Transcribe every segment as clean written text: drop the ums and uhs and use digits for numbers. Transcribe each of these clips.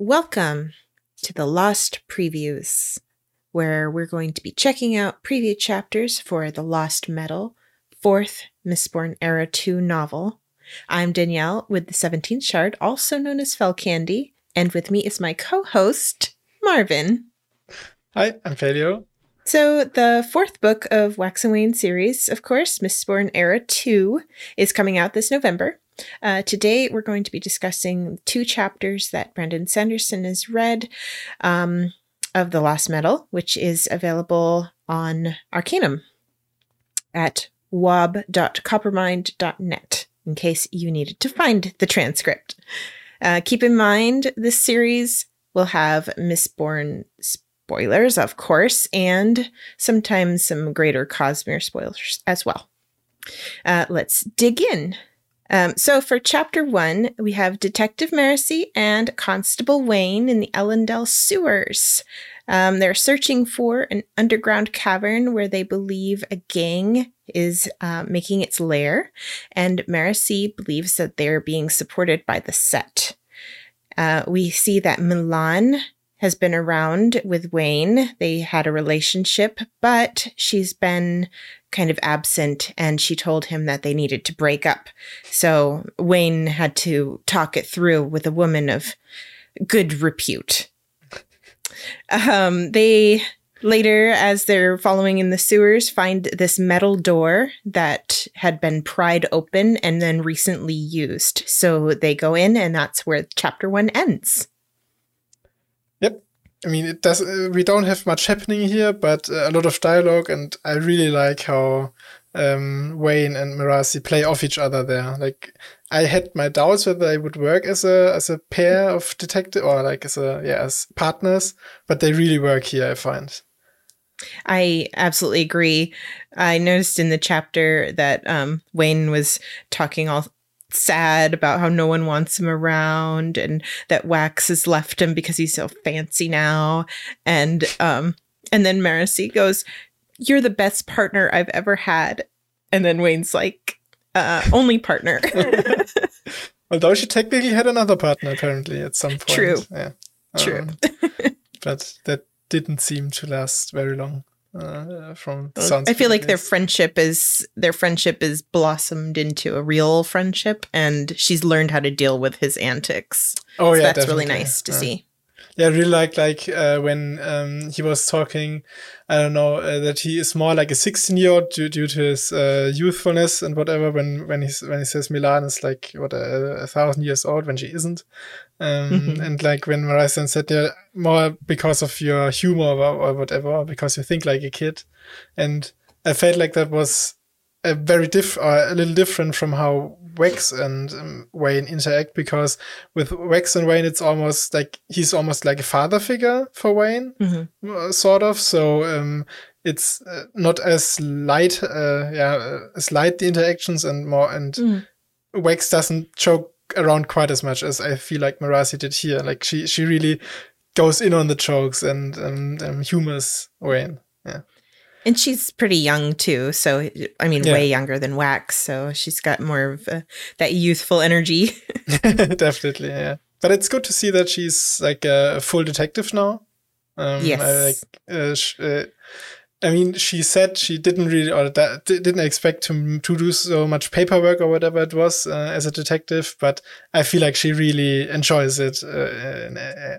Welcome to the Lost Previews, where we're going to be checking out preview chapters for The Lost Metal, 4th Mistborn Era 2 novel. I'm Danielle with the 17th Shard, also known as Felcandy, and with me is my co-host, Marvin. Hi, I'm Felio. So the fourth book of Wax and Wayne series, of course, Mistborn Era 2, is coming out this November. Today, we're going to be discussing two chapters that Brandon Sanderson has read of The Lost Metal, which is available on Arcanum at wob.coppermind.net, in case you needed to find the transcript. Keep in mind, this series will have Mistborn spoilers, of course, and sometimes some greater Cosmere spoilers as well. Let's dig in. So for chapter one, we have Detective Marasi and Constable Wayne in the Elendel sewers. They're searching for an underground cavern where they believe a gang is making its lair, and Marasi believes that they're being supported by the set. We see that MeLaan has been around with Wayne. They had a relationship, but she's been kind of absent, and she told him that they needed to break up. So Wayne had to talk it through with a woman of good repute. They later, as they're following in the sewers, find this metal door that had been pried open and then recently used. So they go in, and that's where chapter one ends. I mean, it does. We don't have much happening here, but a lot of dialogue, and I really like how Wayne and Marasi play off each other there. Like, I had my doubts whether they would work as a pair of detective or like as partners, but they really work here, I find. I absolutely agree. I noticed in the chapter that Wayne was talking all sad about how no one wants him around, and that Wax has left him because he's so fancy now. And then Marasi goes, "You're the best partner I've ever had." And then Wayne's like, "Only partner." Although she technically had another partner apparently at some point. True. Yeah. True. But that didn't seem to last very long. From sounds I feel like their friendship is blossomed into a real friendship, and she's learned how to deal with his antics. Oh, so yeah, that's definitely. Really nice to see. Yeah, I really like when he was talking, I don't know, that he is more like a 16-year-old due to his youthfulness and whatever. When he says MeLaan is like what 1,000 years old when she isn't, and like when Marasi said, "Yeah, more because of your humor or whatever, because you think like a kid," and I felt like that was a little different from how Wax and Wayne interact, because with Wax and Wayne it's almost like he's almost like a father figure for Wayne, sort of. So it's not as light, the interactions and more. And Wax doesn't joke around quite as much as I feel like Marasi did here. Like she really goes in on the jokes and humors Wayne. Yeah. And she's pretty young, too. So, I mean, way younger than Wax. So she's got more of that youthful energy. Definitely, yeah. But it's good to see that she's like a full detective now. Yes. She said she didn't expect to do so much paperwork or whatever it was as a detective. But I feel like she really enjoys it,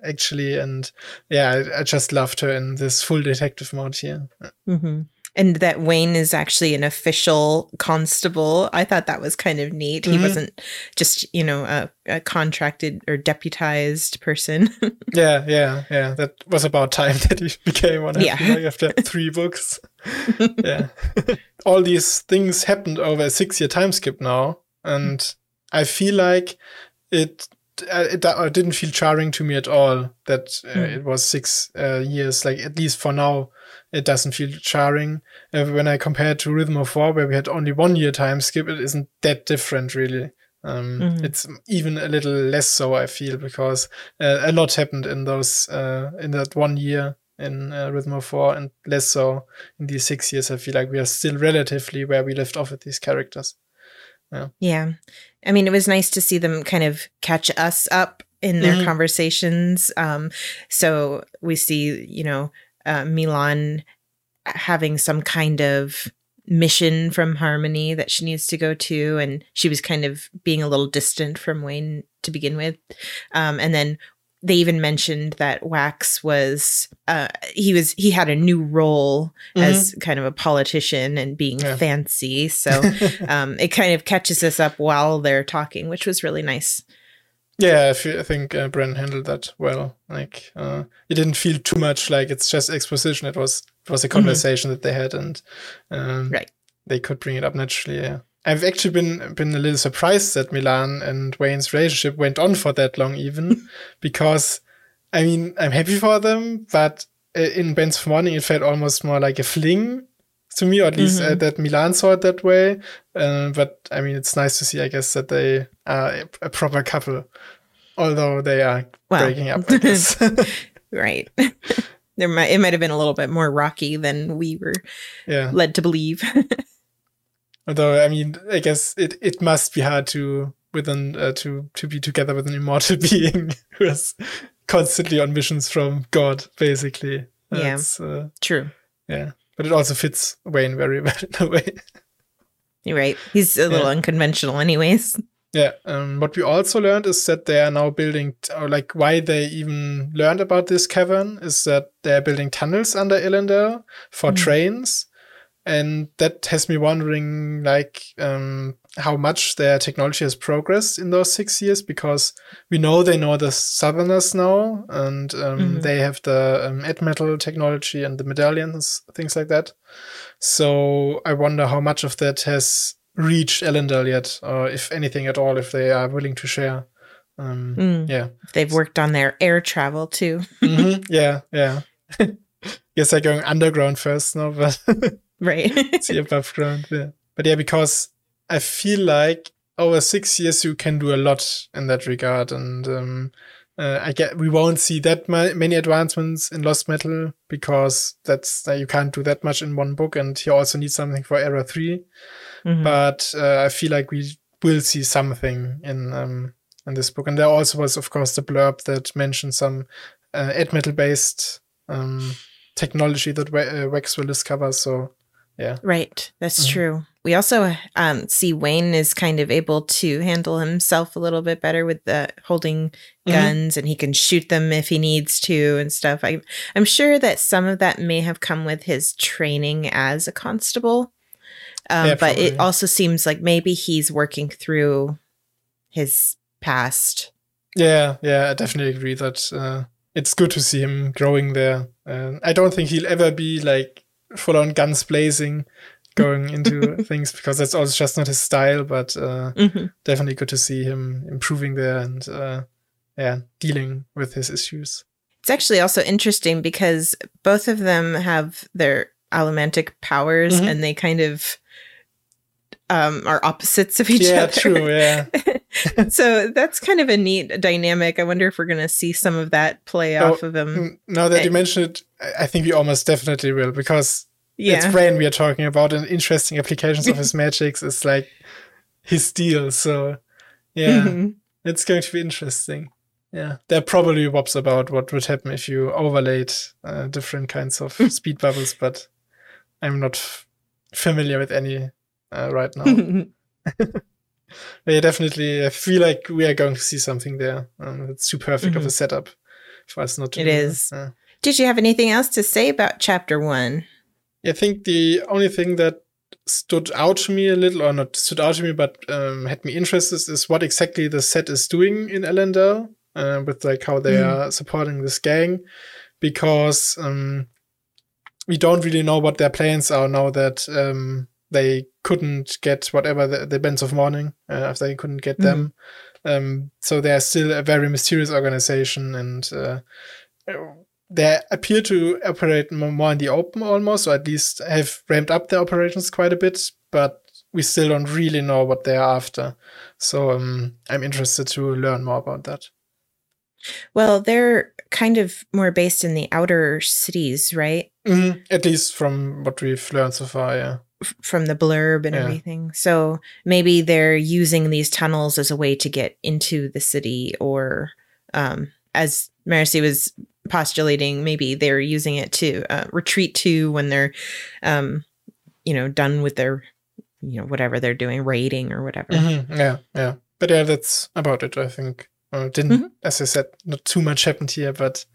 actually. And yeah, I just loved her in this full detective mode here. Mm-hmm. And that Wayne is actually an official constable. I thought that was kind of neat. Mm-hmm. He wasn't just, a contracted or deputized person. Yeah. That was about time that he became one after 3 books. Yeah. All these things happened over a 6-year time skip now. And I feel like it didn't feel jarring to me at all that it was 6 years, like at least for now. It doesn't feel jarring. When I compare it to Rhythm of War, where we had only 1-year time skip, it isn't that different, really. It's even a little less so, I feel, because a lot happened in that 1 year in Rhythm of War, and less so in these 6 years. I feel like we are still relatively where we left off with these characters. Yeah. I mean, it was nice to see them kind of catch us up in their conversations. So we see, you know, MeLaan having some kind of mission from Harmony that she needs to go to. And she was kind of being a little distant from Wayne to begin with. And then they even mentioned that Wax was, he had a new role as kind of a politician and being fancy. So it kind of catches us up while they're talking, which was really nice. Yeah, I think Brandon handled that well. Like, it didn't feel too much like it's just exposition. It was a conversation that they had, and they could bring it up naturally. Yeah, I've actually been a little surprised that MeLaan and Wayne's relationship went on for that long, even because, I mean, I'm happy for them, but in Bands of Mourning, it felt almost more like a fling to me, or at least that MeLaan saw it that way. But I mean, it's nice to see, I guess, that they are a proper couple, although they are breaking up, I guess. Right. It might have been a little bit more rocky than we were led to believe. Although, I mean, I guess it must be hard to be together with an immortal being who is constantly on missions from God, basically. That's, true. Yeah. But it also fits Wayne very well in a way. You're right. He's a little unconventional anyways. Yeah. What we also learned is that they are now building, why they even learned about this cavern is that they're building tunnels under Elendel for trains. And that has me wondering, how much their technology has progressed in those 6 years, because we know they know the Southerners now, and they have the Edmetal technology and the medallions, things like that. So I wonder how much of that has reached Elendel yet, or if anything at all, if they are willing to share. They've worked on their air travel too. Yeah. Guess they're going underground first now, but... Right. See above ground, yeah. But yeah, because I feel like over 6 years you can do a lot in that regard, and we won't see that many advancements in Lost Metal, because that's you can't do that much in one book, and you also need something for Era 3. But I feel like we will see something in this book, and there also was, of course, the blurb that mentioned some Edmetal based technology that Wax will discover. So. Yeah. Right. That's true. We also see Wayne is kind of able to handle himself a little bit better with the holding guns, and he can shoot them if he needs to and stuff. I'm sure that some of that may have come with his training as a constable, but it also seems like maybe he's working through his past. Yeah, I definitely agree that it's good to see him growing there. I don't think he'll ever be like full on guns blazing going into things, because that's also just not his style, but definitely good to see him improving there and dealing with his issues. It's actually also interesting because both of them have their allomantic powers and they kind of are opposites of each other. Yeah, true, yeah. So that's kind of a neat dynamic. I wonder if we're going to see some of that play off of him. Now that you mention it, I think we almost definitely will, because it's Brain we are talking about, and interesting applications of his magics is like his deal. So yeah, it's going to be interesting. Yeah, there are probably wops about what would happen if you overlaid different kinds of speed bubbles, but I'm not familiar with any right now. Yeah, definitely. I feel like we are going to see something there. It's too perfect of a setup for us not to. It is. Did you have anything else to say about chapter one? I think the only thing that stood out to me a little, or not stood out to me, but had me interested, is what exactly the set is doing in Elendel, with how they are supporting this gang, because we don't really know what their plans are now that they couldn't get whatever the Bands of Mourning, if they couldn't get them. So they're still a very mysterious organization, and they appear to operate more in the open almost, or at least have ramped up their operations quite a bit, but we still don't really know what they're after. So I'm interested to learn more about that. Well, they're kind of more based in the outer cities, right? At least from what we've learned so far, yeah. From the blurb and everything. So maybe they're using these tunnels as a way to get into the city, or as Marasi was postulating, maybe they're using it to retreat to when they're, done with their, whatever they're doing, raiding or whatever. Mm-hmm. Yeah. But yeah, that's about it, I think. As I said, not too much happened here, but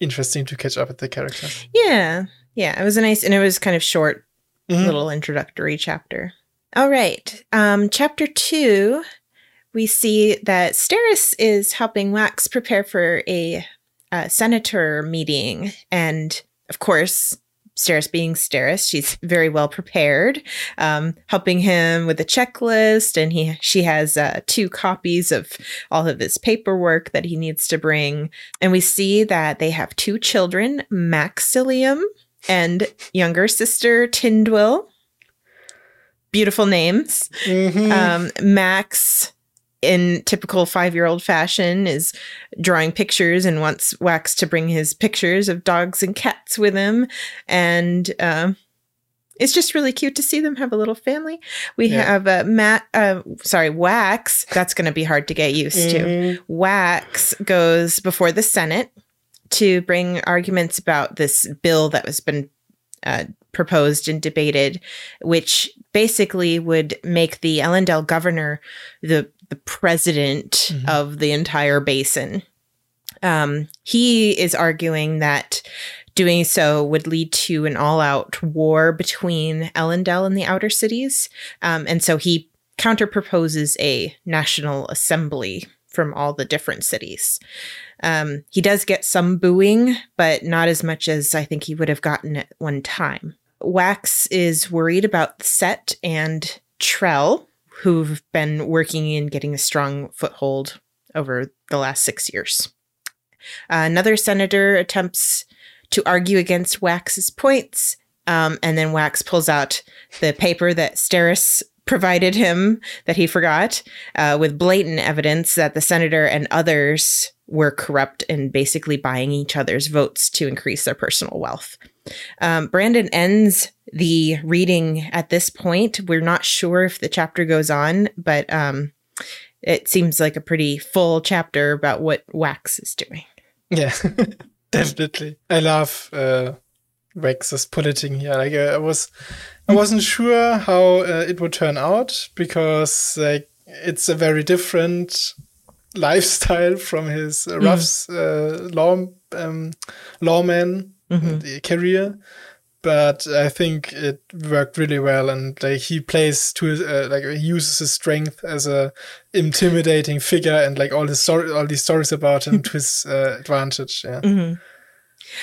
interesting to catch up with the character. Yeah. It was and it was kind of short, little introductory chapter. All right. Chapter 2, we see that Steris is helping Wax prepare for a senator meeting. And of course, Steris being Steris, she's very well prepared, helping him with a checklist. And she has 2 copies of all of his paperwork that he needs to bring. And we see that they have 2 children, Maxillium and younger sister Tindwyl. Beautiful names. Mm-hmm. Max, in typical 5-year-old fashion, is drawing pictures and wants Wax to bring his pictures of dogs and cats with him. And it's just really cute to see them have a little family. We have Wax. That's going to be hard to get used to. Wax goes before the Senate to bring arguments about this bill that has been proposed and debated, which basically would make the Elendel governor the president of the entire basin. He is arguing that doing so would lead to an all-out war between Elendel and the outer cities. And so he counter-proposes a national assembly from all the different cities. He does get some booing, but not as much as I think he would have gotten at one time. Wax is worried about Set and Trell, who've been working in getting a strong foothold over the last 6 years. Another senator attempts to argue against Wax's points, and then Wax pulls out the paper that Steris provided him that he forgot, with blatant evidence that the senator and others were corrupt and basically buying each other's votes to increase their personal wealth. Brandon ends the reading at this point. We're not sure if the chapter goes on, but it seems like a pretty full chapter about what Wax is doing. Yeah, definitely. I love Wax's politicking here. Like, I wasn't sure how it would turn out, because like it's a very different lifestyle from his Ruff's lawman career, but I think it worked really well, and like he plays to he uses his strength as a intimidating figure, and like all these stories about him to his advantage. Yeah. Mm-hmm.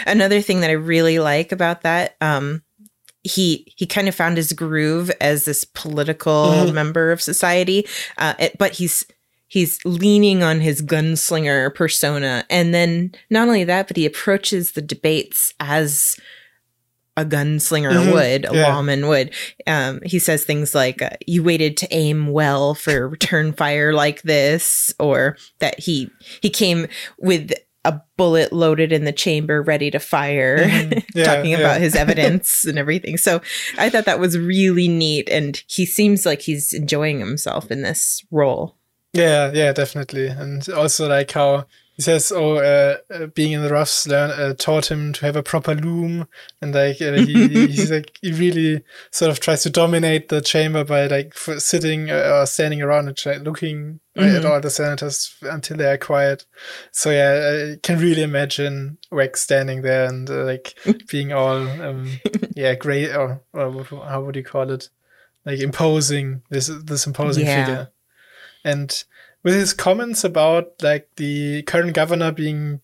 Another thing that I really like about that, he kind of found his groove as this political member of society, but he's leaning on his gunslinger persona. And then not only that, but he approaches the debates as a gunslinger would, a lawman would. He says things like, you waited to aim well for return fire like this, or that he came with a bullet loaded in the chamber ready to fire, talking about his evidence and everything. So I thought that was really neat. And he seems like he's enjoying himself in this role. Yeah, definitely. And also like how he says, being in the roughs taught him to have a proper loom. And like he's like, he really sort of tries to dominate the chamber by like sitting or standing around and looking at all the senators until they are quiet. So yeah, I can really imagine Wax standing there and like being all, great, or how would you call it? Like imposing, this imposing figure. And with his comments about like the current governor being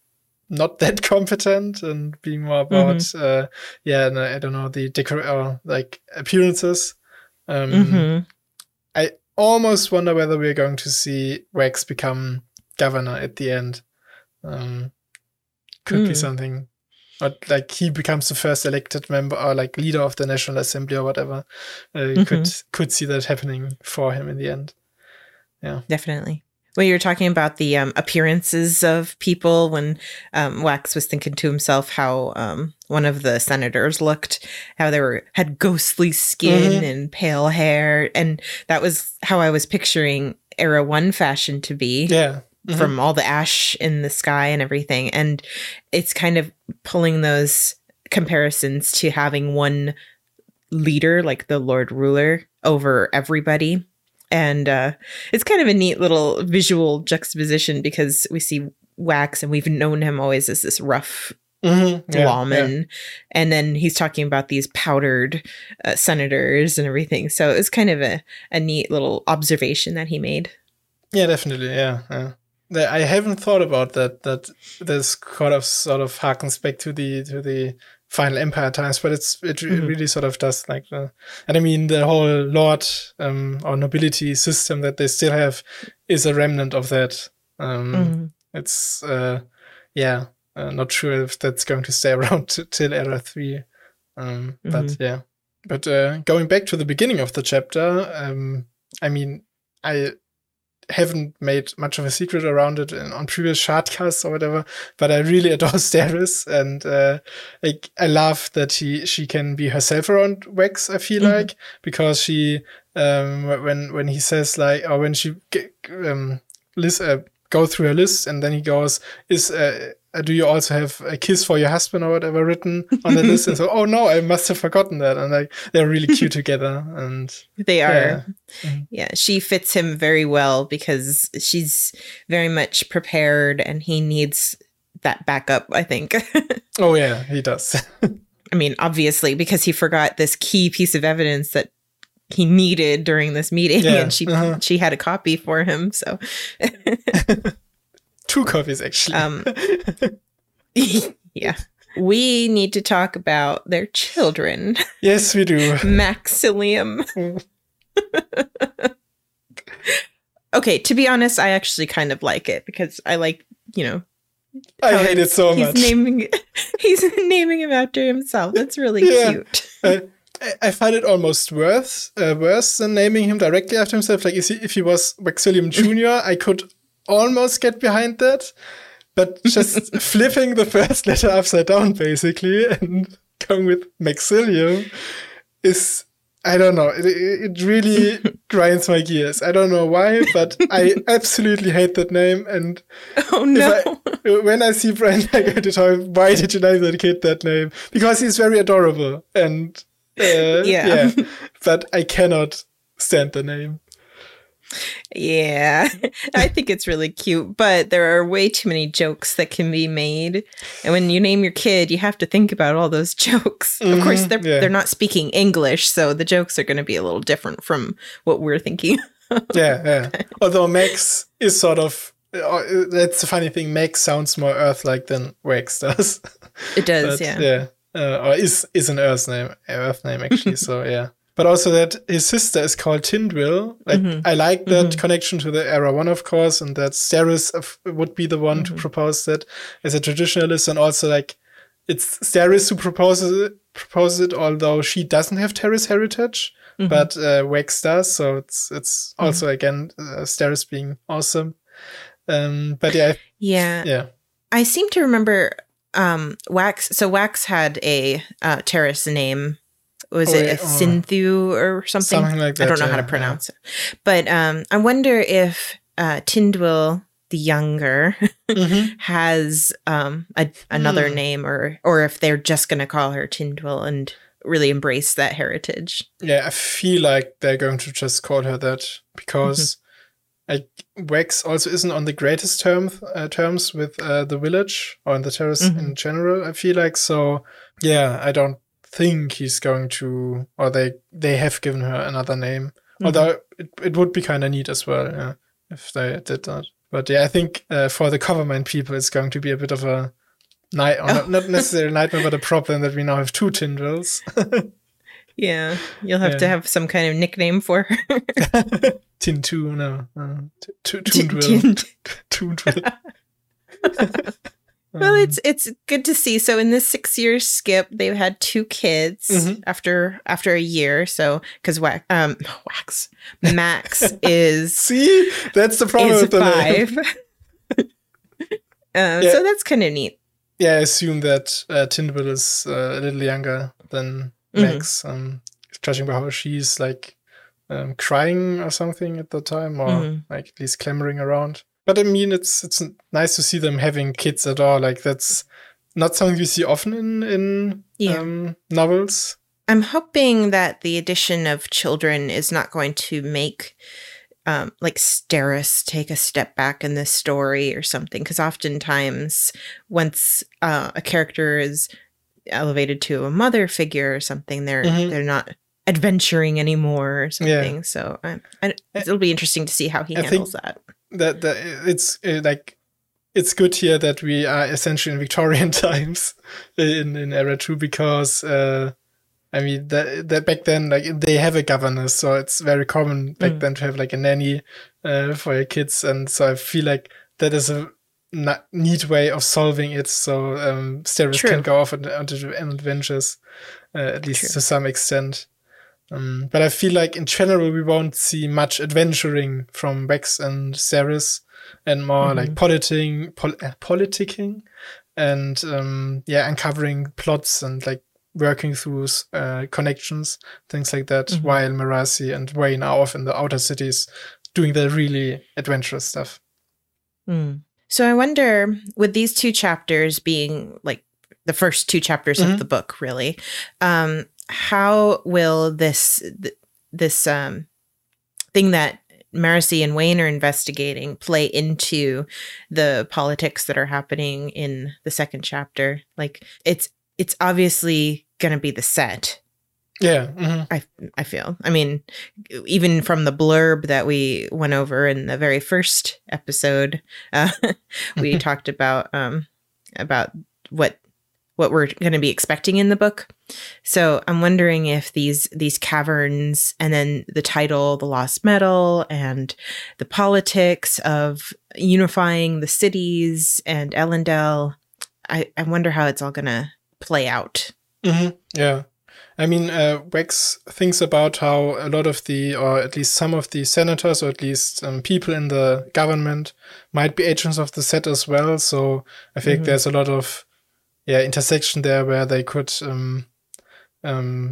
not that competent and being more about, I don't know, the appearances. I almost wonder whether we're going to see Wax become governor at the end. Could be something. Or, like he becomes the first elected member or like leader of the National Assembly or whatever. Could see that happening for him in the end. Yeah. Definitely. Well, you were talking about the appearances of people when Wax was thinking to himself how one of the senators looked, how they had ghostly skin and pale hair. And that was how I was picturing Era 1 fashion to be. Yeah. mm-hmm. from all the ash in the sky and everything. And it's kind of pulling those comparisons to having one leader, like the Lord Ruler, over everybody. And it's kind of a neat little visual juxtaposition because we see Wax, and we've known him always as this rough lawman. Yeah. And then he's talking about these powdered senators and everything. So it's kind of a neat little observation that he made. Yeah, definitely. Yeah. Yeah. I haven't thought about that this sort of harkens back to the Final Empire times, but it really sort of does, like, and I mean the whole lord or nobility system that they still have is a remnant of that. It's not sure if that's going to stay around till Era 3, but going back to the beginning of the chapter, I mean, I haven't made much of a secret around it on previous shardcasts or whatever, but I really adore Steris, and I love that she can be herself around Wax, I feel like, because she when he says, like, or when she go through her list and then he goes, do you also have a kiss for your husband or whatever written on the list? And so, oh no, I must have forgotten that. And like, they're really cute together, and they are. Yeah. Mm-hmm. Yeah, she fits him very well because she's very much prepared, and he needs that backup, I think. Oh yeah, he does. I mean, obviously, because he forgot this key piece of evidence that he needed during this meeting, and she had a copy for him. So. 2 copies, actually. Yeah. We need to talk about their children. Yes, we do. Maxillium. Okay, to be honest, I actually kind of like it because I like, I hate it so much. He's naming him after himself. That's really cute. I find it almost worse than naming him directly after himself. Like, if he was Maxillium Jr., I could almost get behind that, but just flipping the first letter upside down, basically, and going with Maxillium is, I don't know, it really grinds my gears. I don't know why, but I absolutely hate that name. And when I see Brandon, I go to talk, why did you name that kid that name? Because he's very adorable, and but I cannot stand the name. Yeah, I think it's really cute, but there are way too many jokes that can be made. And when you name your kid, you have to think about all those jokes. Mm-hmm. Of course, they're not speaking English, so the jokes are going to be a little different from what we're thinking. Although Max is sort of, that's the funny thing, Max sounds more Earth-like than Wax does. It does, yeah. Or is an Earth name, actually, so yeah. But also that his sister is called Tindwyl. Like, I like that connection to the Era 1, of course, and that Steris would be the one to propose that as a traditionalist. And also, like, it's Steris who proposes it, although she doesn't have Terris heritage, but Wax does. So it's also, again, Steris being awesome. But yeah. Yeah. I seem to remember Wax. So Wax had a Terris name. Was it Sinthu or something? Something like that. I don't know how to pronounce it. But I wonder if Tindwyl the Younger has another name, or if they're just going to call her Tindwyl and really embrace that heritage. Yeah, I feel like they're going to just call her that because Wax also isn't on the greatest terms with the village or in the Terris in general, I feel like. So, yeah, I don't think he's going to, or they have given her another name, although it would be kind of neat as well if they did that. But yeah, I think for the Coppermind people it's going to be a bit of a nightmare, not necessarily a nightmare, but a problem that we now have 2 Tindwyls. Yeah, you'll have to have some kind of nickname for her. Tintu, no. Tindwyl. Well, it's good to see. So in this 6-year skip, they've had 2 kids after a year. So because Max is see, that's the problem with the 5. So that's kind of neat. Yeah, I assume that Tindwyl is a little younger than Max. Judging by how she's like crying or something at the time, or like at least clamoring around. But I mean, it's nice to see them having kids at all. Like, that's not something we see often in novels. I'm hoping that the addition of children is not going to make Steris take a step back in this story or something. Because oftentimes, once a character is elevated to a mother figure or something, they're not adventuring anymore or something. Yeah. So it'll be interesting to see how he handles that. That it's good here that we are essentially in Victorian times in Era 2 because back then they have a governess, so it's very common back then to have a nanny for your kids, and so I feel like that is a neat way of solving it. So Steris can go off on adventures at least to some extent. But I feel like in general we won't see much adventuring from Wax and Steris, and more politicking and uncovering plots and working through connections, things like that, while Marasi and Wayne are off in the outer cities doing their really adventurous stuff. So I wonder, with these two chapters being the first two chapters of the book really, how will this thing that Marasi and Wayne are investigating play into the politics that are happening in the second chapter? It's obviously going to be the set. Yeah. Mm-hmm. I feel. I mean, even from the blurb that we went over in the very first episode, we talked about what we're going to be expecting in the book. So I'm wondering if these caverns, and then the title, The Lost Metal, and the politics of unifying the cities and Elendel, I wonder how it's all going to play out. Mm-hmm. Yeah. I mean, Wax thinks about how a lot of or at least some of the senators, or at least people in the government, might be agents of the set as well. So I think there's a lot of intersection there where they could, I don't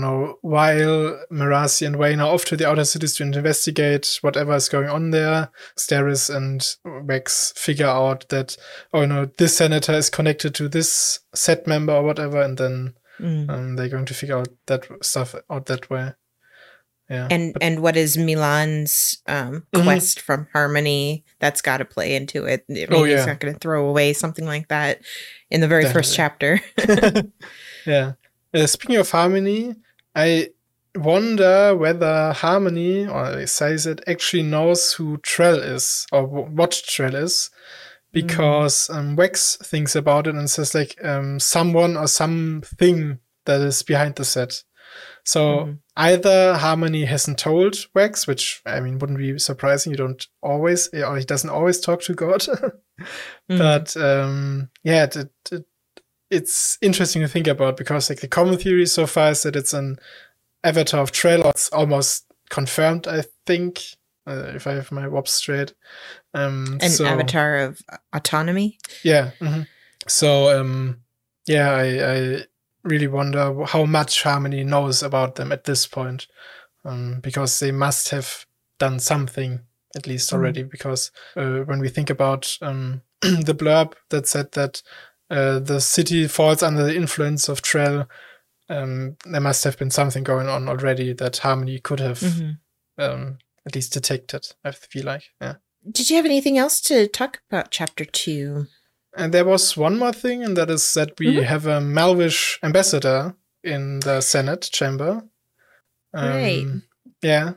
know, while Marasi and Wayne are off to the outer cities to investigate whatever is going on there, Steris and Wax figure out that, this senator is connected to this set member or whatever, and then they're going to figure out that stuff out that way. Yeah. And what is MeLaan's quest from Harmony? That's got to play into it. He's not going to throw away something like that in the very first chapter. Yeah. Speaking of Harmony, I wonder whether Harmony, or says it, actually knows who Trell is, or what Trell is, because Wax thinks about it and says someone or something that is behind the set. So either Harmony hasn't told Wax, which wouldn't be surprising. He doesn't always talk to God. But it's interesting to think about, because the common theory so far is that it's an avatar of Trell. It's almost confirmed, I think, if I have my wops straight. Avatar of autonomy. Yeah. Mm-hmm. So I really wonder how much Harmony knows about them at this point, because they must have done something at least already. Because when we think about the blurb that said that the city falls under the influence of Trell, there must have been something going on already that Harmony could have at least detected, I feel like. Yeah. Did you have anything else to talk about chapter 2? And there was one more thing, and that is that we have a Malwish ambassador in the Senate chamber. Right. Yeah.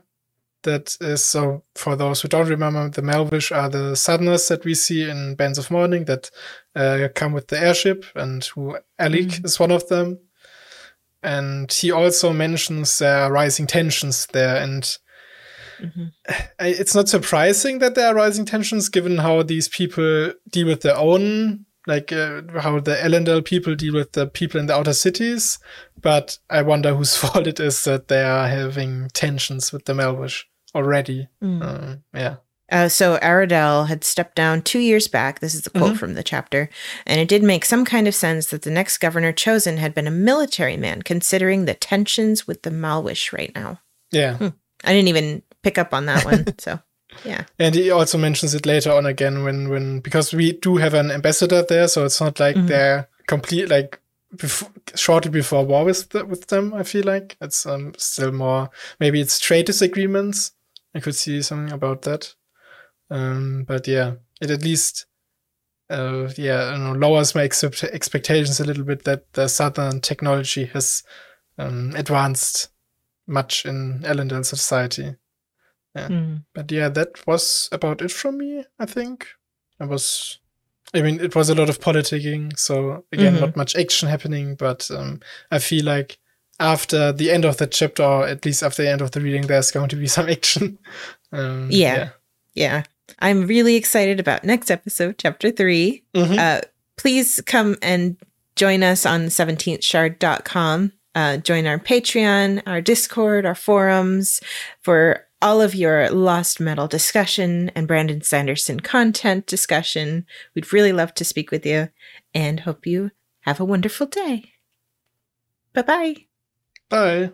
That is, so for those who don't remember, the Malwish are the Sadeners that we see in Bands of Mourning that come with the airship, and who Alec is one of them. And he also mentions their rising tensions there, and it's not surprising that there are rising tensions, given how these people deal with their own, how the Elendel people deal with the people in the outer cities. But I wonder whose fault it is that they are having tensions with the Malwish already. So Aradell had stepped down 2 years back. This is the quote from the chapter. And it did make some kind of sense that the next governor chosen had been a military man, considering the tensions with the Malwish right now. Yeah. I didn't even pick up on that one. So Yeah. And he also mentions it later on again when because we do have an ambassador there, so it's not like they're complete like shortly before war with them. I feel like it's still more maybe it's trade disagreements. I could see something about that, but yeah, it at least I don't know, lowers my expectations a little bit that the southern technology has advanced much in Elendel society. Yeah. But yeah, that was about it from me, I think. It was a lot of politicking, so again, not much action happening, but I feel like after the end of the chapter, or at least after the end of the reading, there's going to be some action. Yeah. I'm really excited about next episode, chapter 3. Please come and join us on 17thshard.com. Join our Patreon, our Discord, our forums for all of your Lost Metal discussion and Brandon Sanderson content discussion. We'd really love to speak with you and hope you have a wonderful day. Bye-bye. Bye.